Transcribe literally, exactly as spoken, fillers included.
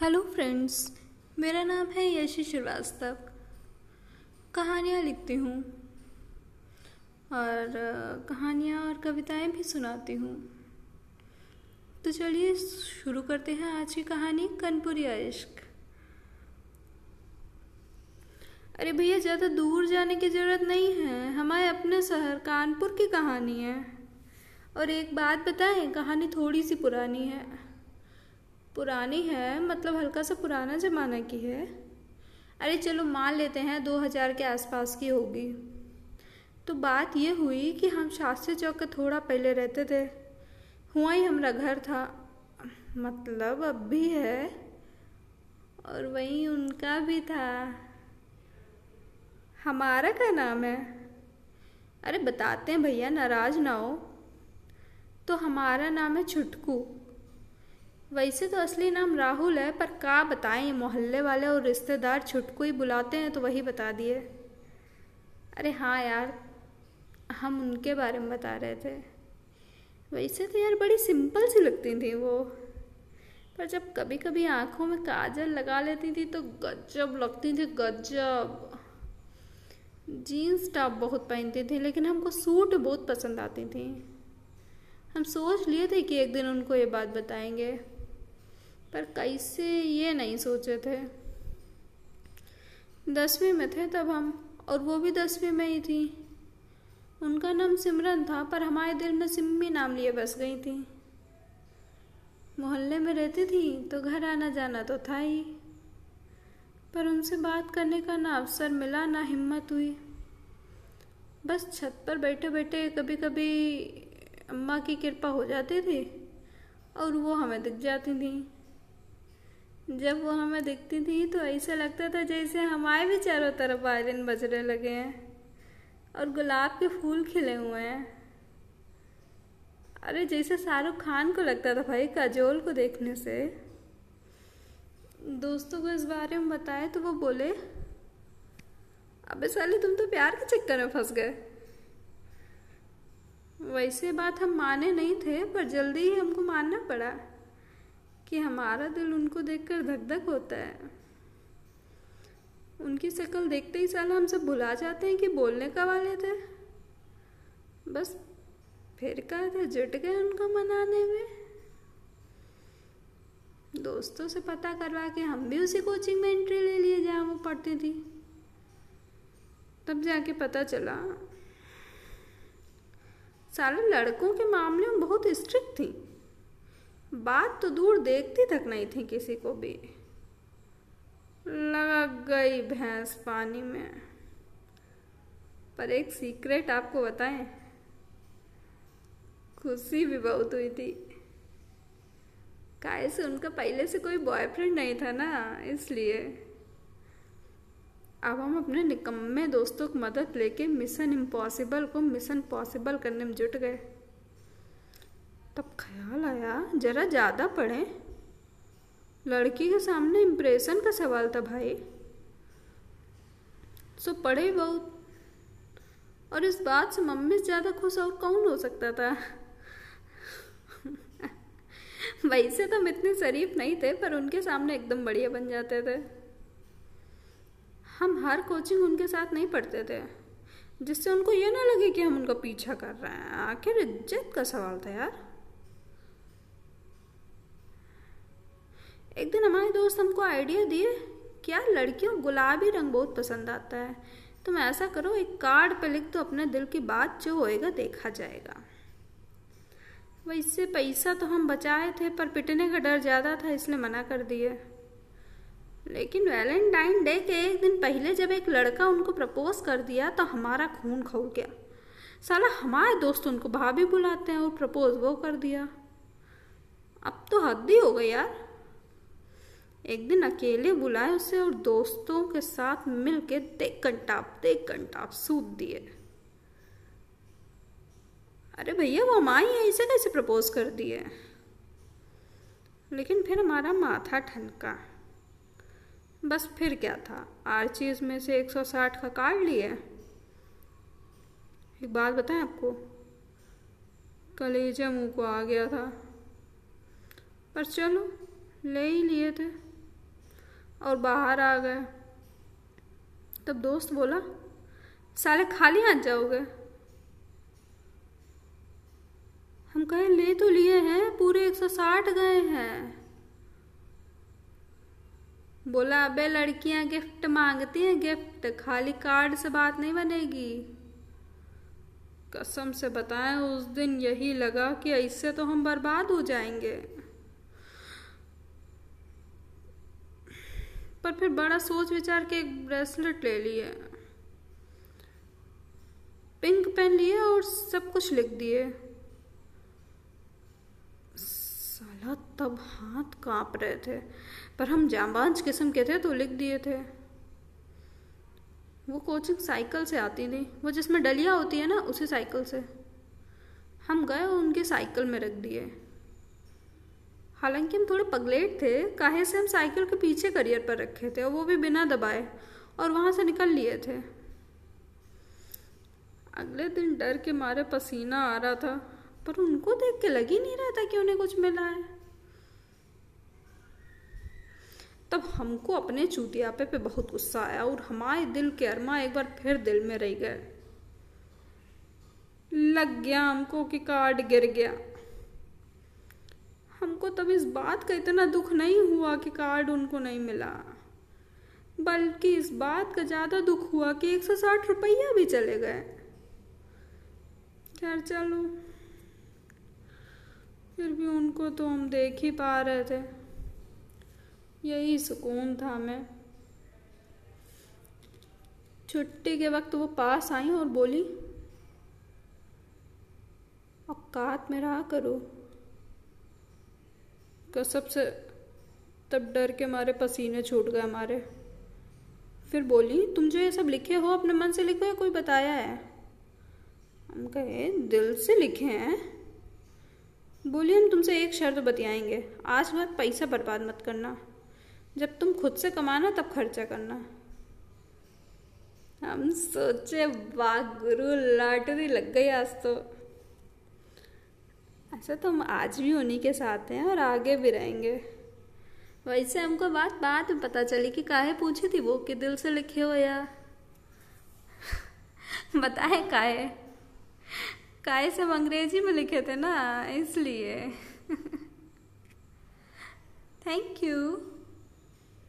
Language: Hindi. हेलो फ्रेंड्स, मेरा नाम है यशस्वी श्रीवास्तव। कहानियाँ लिखती हूँ और कहानियाँ और कविताएं भी सुनाती हूँ। तो चलिए शुरू करते हैं आज की कहानी, कानपुर या इश्क। अरे भैया, ज़्यादा दूर जाने की ज़रूरत नहीं है, हमारे अपने शहर कानपुर की कहानी है। और एक बात बताएं, कहानी थोड़ी सी पुरानी है पुरानी है मतलब हल्का सा पुराना ज़माना की है। अरे चलो मान लेते हैं दो हज़ार के आसपास की होगी। तो बात ये हुई कि हम शास्त्री चौक के थोड़ा पहले रहते थे। हुआ ही हमारा घर था, मतलब अब भी है और वहीं उनका भी था। हमारा क्या नाम है? अरे बताते हैं भैया, नाराज़ ना हो। तो हमारा नाम है छुटकू। वैसे तो असली नाम राहुल है, पर का बताएं, मोहल्ले वाले और रिश्तेदार छुटकू ही बुलाते हैं तो वही बता दिए। अरे हाँ यार, हम उनके बारे में बता रहे थे। वैसे तो यार बड़ी सिंपल सी लगती थी वो, पर जब कभी कभी आंखों में काजल लगा लेती थी तो गजब लगती थी, गजब। जीन्स टॉप बहुत पहनती थी, लेकिन हमको सूट बहुत पसंद आती थी। हम सोच लिए थे कि एक दिन उनको ये बात बताएंगे, पर कैसे ये नहीं सोचे थे। दसवीं में थे तब हम, और वो भी दसवीं में ही थी। उनका नाम सिमरन था, पर हमारे दिल में सिम्मी नाम लिए बस गई थी। मोहल्ले में रहती थी तो घर आना जाना तो था ही, पर उनसे बात करने का ना अवसर मिला ना हिम्मत हुई। बस छत पर बैठे बैठे कभी कभी अम्मा की कृपा हो जाती थी और वो हमें दिख जाती थी। जब वो हमें दिखती थी तो ऐसा लगता था जैसे हमारे भी चारों तरफ वायलिन बजने लगे हैं और गुलाब के फूल खिले हुए हैं। अरे जैसे शाहरुख खान को लगता था भाई, काजोल को देखने से। दोस्तों को इस बारे में बताए तो वो बोले, अबे साले तुम तो प्यार के चक्कर में फंस गए। वैसे बात हम माने नहीं थे, पर जल्दी ही हमको मानना पड़ा कि हमारा दिल उनको देखकर धक धक होता है। उनकी शक्ल देखते ही साला हम सब भुला जाते हैं कि बोलने का वाले थे। बस फिर कहे थे, जुट गए उनको मनाने में। दोस्तों से पता करवा के हम भी उसी कोचिंग में एंट्री ले लिए जहाँ वो पढ़ती थी। तब जाके पता चला साला लड़कों के मामले में बहुत स्ट्रिक्ट थी। बात तो दूर देखती तक नहीं थी किसी को भी। लगा गई भैंस पानी में। पर एक सीक्रेट आपको बताएं, खुशी भी बहुत हुई थी। काहे से उनका पहले से कोई बॉयफ्रेंड नहीं था ना, इसलिए। अब हम अपने निकम्मे दोस्तों की मदद लेके मिशन इम्पॉसिबल को मिशन पॉसिबल करने में जुट गए। तब ख्याल आया जरा ज़्यादा पढ़ें, लड़की के सामने इम्प्रेशन का सवाल था भाई। सो पढ़े बहुत, और इस बात से मम्मी से ज़्यादा खुश और कौन हो सकता था। वैसे तो हम इतने शरीफ नहीं थे, पर उनके सामने एकदम बढ़िया बन जाते थे। हम हर कोचिंग उनके साथ नहीं पढ़ते थे, जिससे उनको ये ना लगे कि हम उनका पीछा कर रहे हैं। आखिर इज्जत का सवाल था यार। एक दिन हमारे दोस्त हमको आइडिया दिए कि यार लड़कियों को गुलाबी रंग बहुत पसंद आता है, तुम ऐसा करो, एक कार्ड पे लिख दो अपने दिल की बात, जो होएगा देखा जाएगा। वैसे पैसा तो हम बचाए थे, पर पिटने का डर ज़्यादा था, इसलिए मना कर दिए। लेकिन वैलेंटाइन डे के एक दिन पहले जब एक लड़का उनको प्रपोज कर दिया तो हमारा खून खौल गया। साला हमारे दोस्त उनको भाभी बुलाते हैं और प्रपोज वो कर दिया। अब तो हद ही हो गई यार। एक दिन अकेले बुलाए उसे और दोस्तों के साथ मिलके देख कंटाप देख कंटाप सूद दिए। अरे भैया वो माँ ही ऐसे कैसे प्रपोज कर दिए। लेकिन फिर हमारा माथा ठनका। बस फिर क्या था, आर्चीज में से एक सौ साठ का कार्ड लिए। एक बात बताएं आपको, कलेजा मुँह को आ गया था, पर चलो ले ही लिए थे। और बाहर आ गए। तब दोस्त बोला, साले खाली हाथ जाओगे? हम कहे ले तो लिए हैं, पूरे एक सौ साठ गए हैं। बोला, अबे लड़कियां गिफ्ट मांगती हैं, गिफ्ट, खाली कार्ड से बात नहीं बनेगी। कसम से बताएं, उस दिन यही लगा कि ऐसे तो हम बर्बाद हो जाएंगे। पर फिर बड़ा सोच विचार के एक ब्रेसलेट ले लिए, पिंक पेन लिए और सब कुछ लिख दिए। साला तब हाथ कांप रहे थे, पर हम जांबाज किस्म के थे तो लिख दिए थे। वो कोचिंग साइकिल से आती थी, वो जिसमें डलिया होती है ना, उसी साइकिल से हम गए और उनकी साइकिल में रख दिए। हालांकि हम थोड़े पगलेट थे, काहे से हम साइकिल के पीछे करियर पर रखे थे और वो भी बिना दबाए, और वहाँ से निकल लिए थे। अगले दिन डर के मारे पसीना आ रहा था, पर उनको देख के लग ही नहीं रहा था कि उन्हें कुछ मिला है। तब हमको अपने चूतियापे पे बहुत गुस्सा आया और हमारे दिल के अरमा एक बार फिर दिल में रह गए। लग गया हमको कि कार्ड गिर गया। हमको तब इस बात का इतना दुख नहीं हुआ कि कार्ड उनको नहीं मिला, बल्कि इस बात का ज़्यादा दुख हुआ कि एक सौ साठ रुपया भी चले गए। खैर चलो, फिर भी उनको तो हम देख ही पा रहे थे, यही सुकून था हमें। छुट्टी के वक्त वो पास आई और बोली, औकात में रहा करो। कसम से तब डर के मारे पसीने छूट गए हमारे। फिर बोली, तुम जो ये सब लिखे हो अपने मन से लिखे या कोई बताया है? हम कहे दिल से लिखे हैं। बोली, हम तुमसे एक शर्त बताएंगे, आज मत पैसा बर्बाद मत करना, जब तुम खुद से कमाना तब खर्चा करना। हम सोचे वाह गुरु, लॉटरी लग गई आज तो। ऐसा तो हम आज भी उन्हीं के साथ हैं और आगे भी रहेंगे। वैसे हमको बात बात में पता चली कि काहे पूछी थी वो कि दिल से लिखे हो या बताए काहे काहे से हम अंग्रेजी में लिखे थे ना, इसलिए। Thank you.